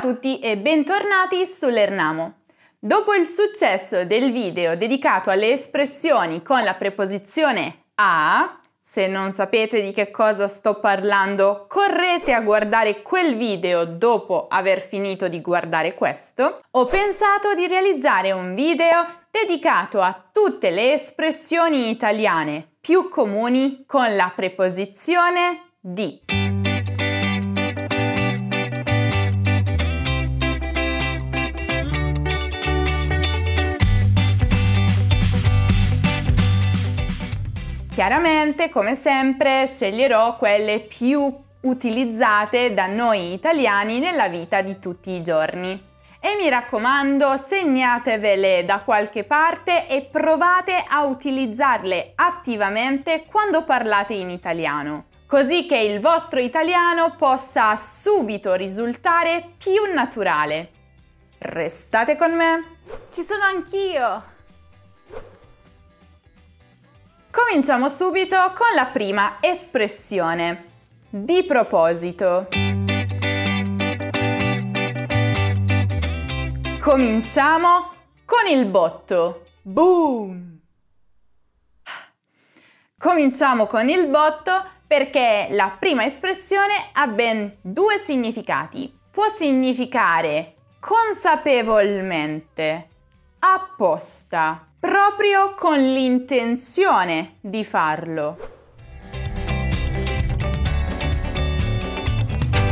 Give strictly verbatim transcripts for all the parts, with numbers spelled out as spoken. Ciao a tutti e bentornati su LearnAmo. Dopo il successo del video dedicato alle espressioni con la preposizione a, se non sapete di che cosa sto parlando, correte a guardare quel video dopo aver finito di guardare questo, ho pensato di realizzare un video dedicato a tutte le espressioni italiane più comuni con la preposizione di. Chiaramente, come sempre, sceglierò quelle più utilizzate da noi italiani nella vita di tutti i giorni. E mi raccomando, segnatevele da qualche parte e provate a utilizzarle attivamente quando parlate in italiano, così che il vostro italiano possa subito risultare più naturale. Restate con me? Ci sono anch'io! Cominciamo subito con la prima espressione, di proposito. Cominciamo con il botto. Boom! Cominciamo con il botto perché la prima espressione ha ben due significati. Può significare consapevolmente, apposta, proprio con l'intenzione di farlo.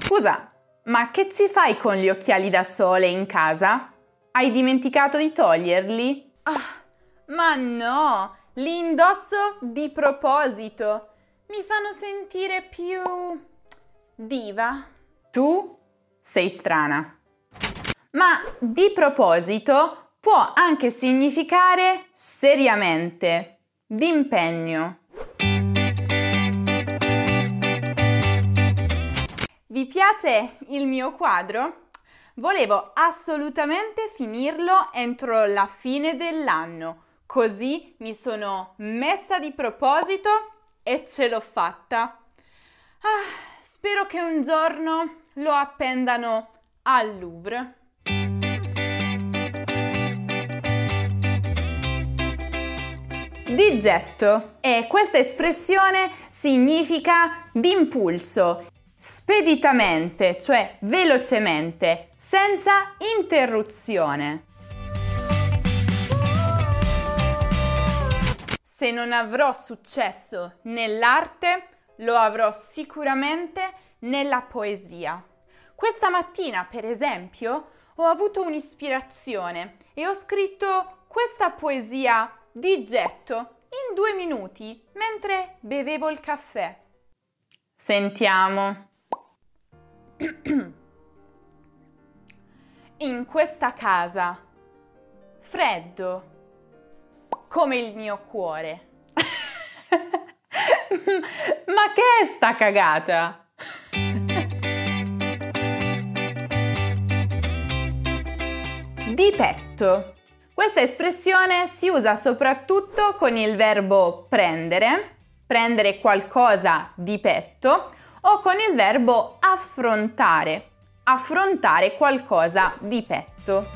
Scusa, ma che ci fai con gli occhiali da sole in casa? Hai dimenticato di toglierli? Ah, ma no, li indosso di proposito. Mi fanno sentire più diva. Tu sei strana. Ma di proposito può anche significare seriamente, d'impegno. Vi piace il mio quadro? Volevo assolutamente finirlo entro la fine dell'anno, così mi sono messa di proposito e ce l'ho fatta. Ah, spero che un giorno lo appendano al Louvre. Di getto, e questa espressione significa d'impulso, speditamente, cioè velocemente, senza interruzione. Se non avrò successo nell'arte, lo avrò sicuramente nella poesia. Questa mattina, per esempio, ho avuto un'ispirazione e ho scritto questa poesia di getto, in due minuti, mentre bevevo il caffè. Sentiamo. In questa casa, freddo, come il mio cuore. Ma che è sta cagata? Di petto. Questa espressione si usa soprattutto con il verbo prendere, prendere qualcosa di petto, o con il verbo affrontare, affrontare qualcosa di petto.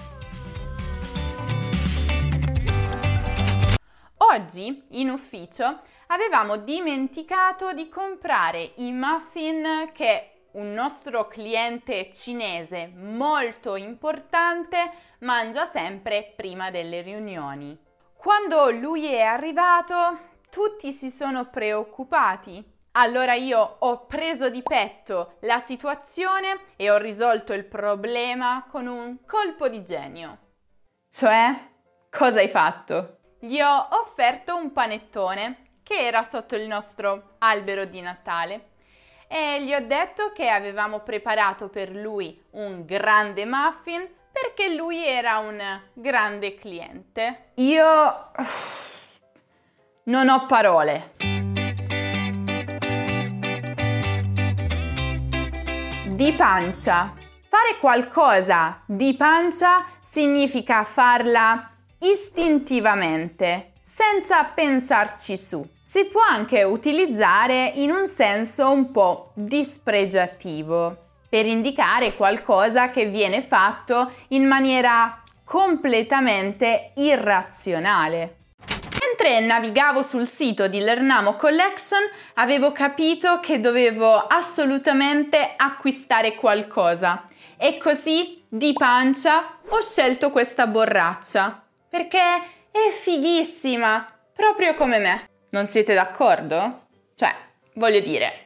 Oggi in ufficio avevamo dimenticato di comprare i muffin che un nostro cliente cinese molto importante mangia sempre prima delle riunioni. Quando lui è arrivato, tutti si sono preoccupati. Allora io ho preso di petto la situazione e ho risolto il problema con un colpo di genio. Cioè, cosa hai fatto? Gli ho offerto un panettone che era sotto il nostro albero di Natale. E gli ho detto che avevamo preparato per lui un grande muffin perché lui era un grande cliente. Io non ho parole. Di pancia. Fare qualcosa di pancia significa farla istintivamente, senza pensarci su. Si può anche utilizzare in un senso un po' dispregiativo. per indicare qualcosa che viene fatto in maniera completamente irrazionale. Mentre navigavo sul sito di LearnAmo Collection avevo capito che dovevo assolutamente acquistare qualcosa e così di pancia ho scelto questa borraccia perché è fighissima, proprio come me. Non siete d'accordo? Cioè, voglio dire...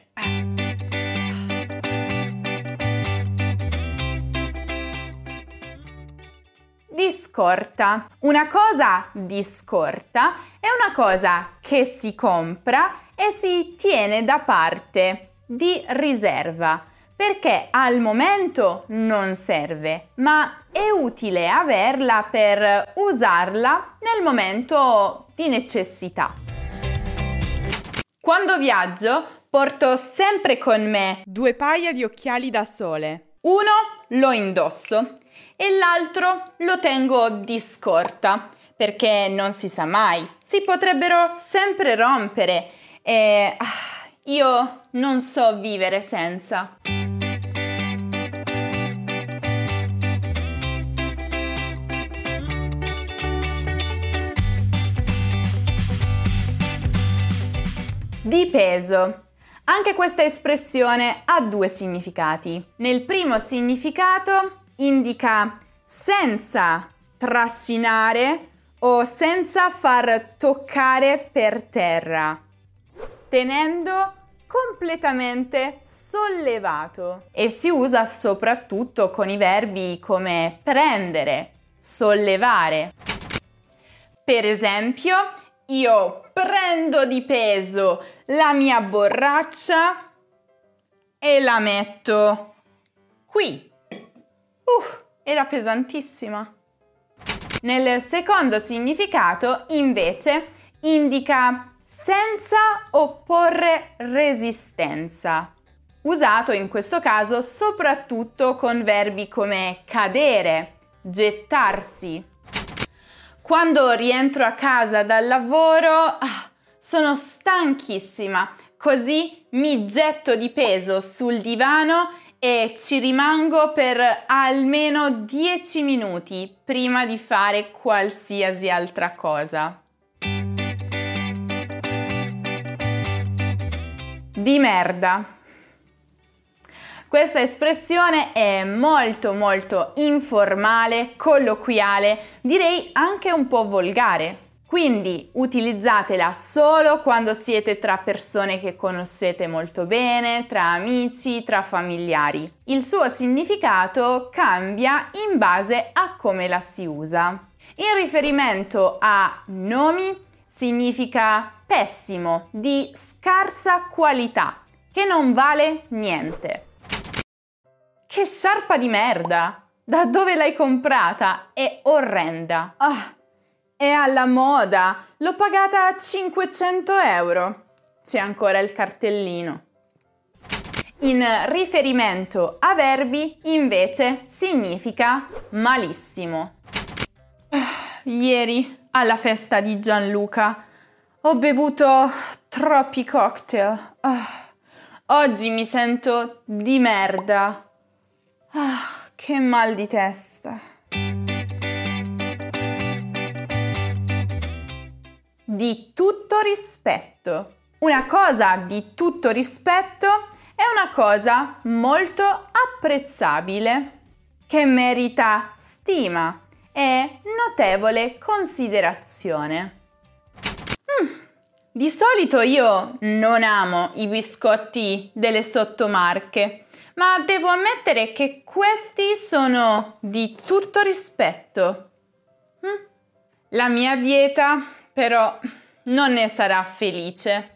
Di scorta. Una cosa di scorta è una cosa che si compra e si tiene da parte, di riserva, perché al momento non serve, ma è utile averla per usarla nel momento di necessità. Quando viaggio porto sempre con me due paia di occhiali da sole. Uno lo indosso e l'altro lo tengo di scorta, perché non si sa mai, si potrebbero sempre rompere e ah, io non so vivere senza. Di peso. Anche questa espressione ha due significati. Nel primo significato indica senza trascinare o senza far toccare per terra, tenendo completamente sollevato, e si usa soprattutto con i verbi come prendere, sollevare. Per esempio, io prendo di peso la mia borraccia e la metto qui. Uh, era pesantissima. Nel secondo significato, invece, indica senza opporre resistenza, usato in questo caso soprattutto con verbi come cadere, gettarsi. Quando rientro a casa dal lavoro, ah, sono stanchissima, così mi getto di peso sul divano e ci rimango per almeno dieci minuti prima di fare qualsiasi altra cosa. Di merda. Questa espressione è molto molto informale, colloquiale, direi anche un po' volgare. Quindi utilizzatela solo quando siete tra persone che conoscete molto bene, tra amici, tra familiari. Il suo significato cambia in base a come la si usa. In riferimento a nomi significa pessimo, di scarsa qualità, che non vale niente. Che sciarpa di merda! Da dove l'hai comprata? È orrenda! Oh. È alla moda, l'ho pagata a cinquecento euro. C'è ancora il cartellino. In riferimento a verbi, invece, significa malissimo. Ieri, alla festa di Gianluca, ho bevuto troppi cocktail. Oggi mi sento di merda. Che mal di testa. Di tutto rispetto. Una cosa di tutto rispetto è una cosa molto apprezzabile, che merita stima e notevole considerazione. Mm. Di solito io non amo i biscotti delle sottomarche, ma devo ammettere che questi sono di tutto rispetto. Mm. La mia dieta... però non ne sarà felice.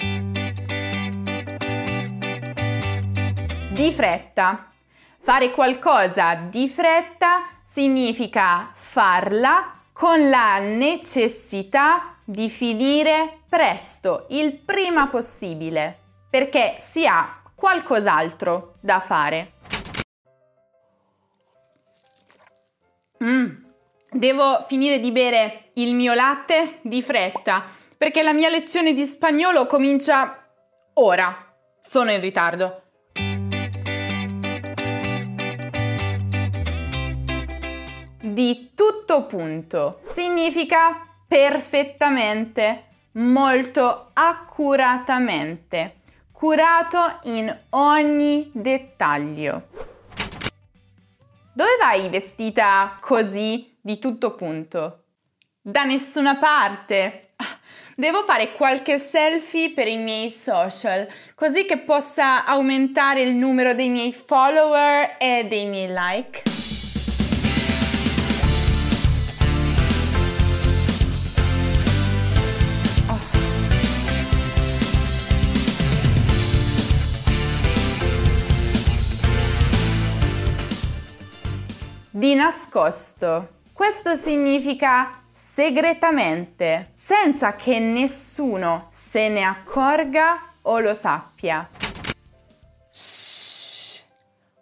Di fretta. Fare qualcosa di fretta significa farla con la necessità di finire presto, il prima possibile, perché si ha qualcos'altro da fare. Mm. Devo finire di bere il mio latte di fretta, perché la mia lezione di spagnolo comincia ora. Sono in ritardo. di tutto punto significa perfettamente, molto accuratamente, curato in ogni dettaglio. Dove vai vestita così di tutto punto? Da nessuna parte! Devo fare qualche selfie per i miei social, così che possa aumentare il numero dei miei follower e dei miei like. Oh. Di nascosto. Questo significa segretamente, senza che nessuno se ne accorga o lo sappia. Shhh!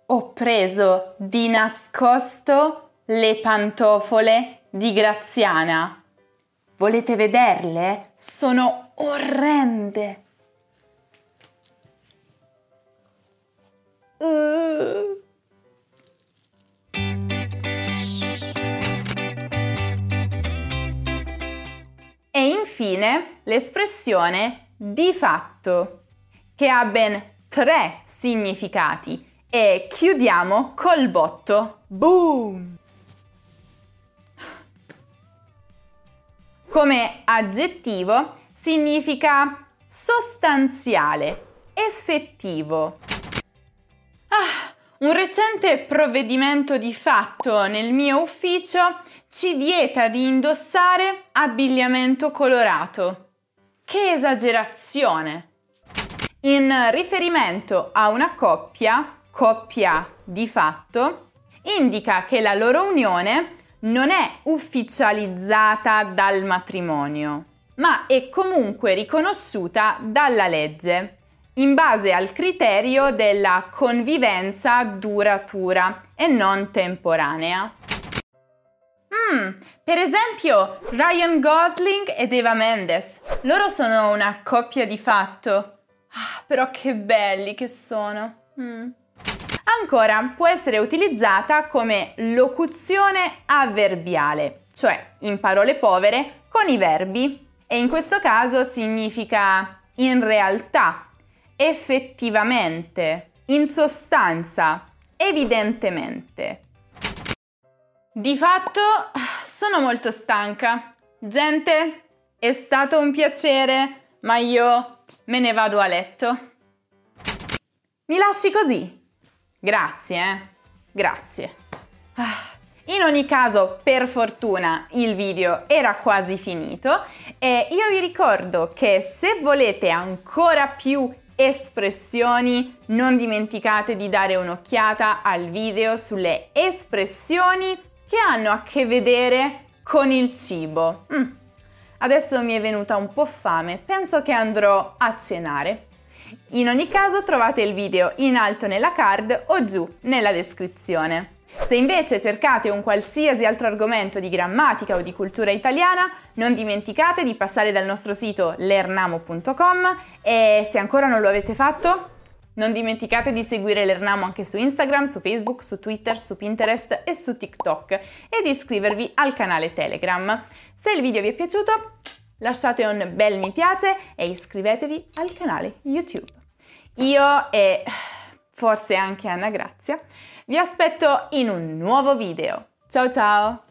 Ho preso di nascosto le pantofole di Graziana. Volete vederle? Sono orrende. Uh. E infine l'espressione di fatto, che ha ben tre significati, e chiudiamo col botto. Boom! Come aggettivo significa sostanziale, effettivo. Ah! Un recente provvedimento di fatto nel mio ufficio ci vieta di indossare abbigliamento colorato. Che esagerazione! In riferimento a una coppia, coppia di fatto, indica che la loro unione non è ufficializzata dal matrimonio, ma è comunque riconosciuta dalla legge, in base al criterio della convivenza duratura e non temporanea. Mm, per esempio Ryan Gosling ed Eva Mendes. Loro sono una coppia di fatto. Ah, però che belli che sono. Mm. Ancora, può essere utilizzata come locuzione avverbiale, cioè in parole povere con i verbi. E in questo caso significa in realtà, effettivamente, in sostanza, evidentemente. Di fatto sono molto stanca. Gente, è stato un piacere, ma io me ne vado a letto. Mi lasci così? Grazie, eh? Grazie. In ogni caso, per fortuna, il video era quasi finito e io vi ricordo che se volete ancora più espressioni, non dimenticate di dare un'occhiata al video sulle espressioni che hanno a che vedere con il cibo. Mm. Adesso mi è venuta un po' fame, penso che andrò a cenare. In ogni caso trovate il video in alto nella card o giù nella descrizione. Se invece cercate un qualsiasi altro argomento di grammatica o di cultura italiana, non dimenticate di passare dal nostro sito learn amo punto com e se ancora non lo avete fatto, non dimenticate di seguire LearnAmo anche su Instagram, su Facebook, su Twitter, su Pinterest e su TikTok e di iscrivervi al canale Telegram. Se il video vi è piaciuto, lasciate un bel mi piace e iscrivetevi al canale YouTube. Io e forse anche Anna Grazia vi aspetto in un nuovo video. Ciao ciao!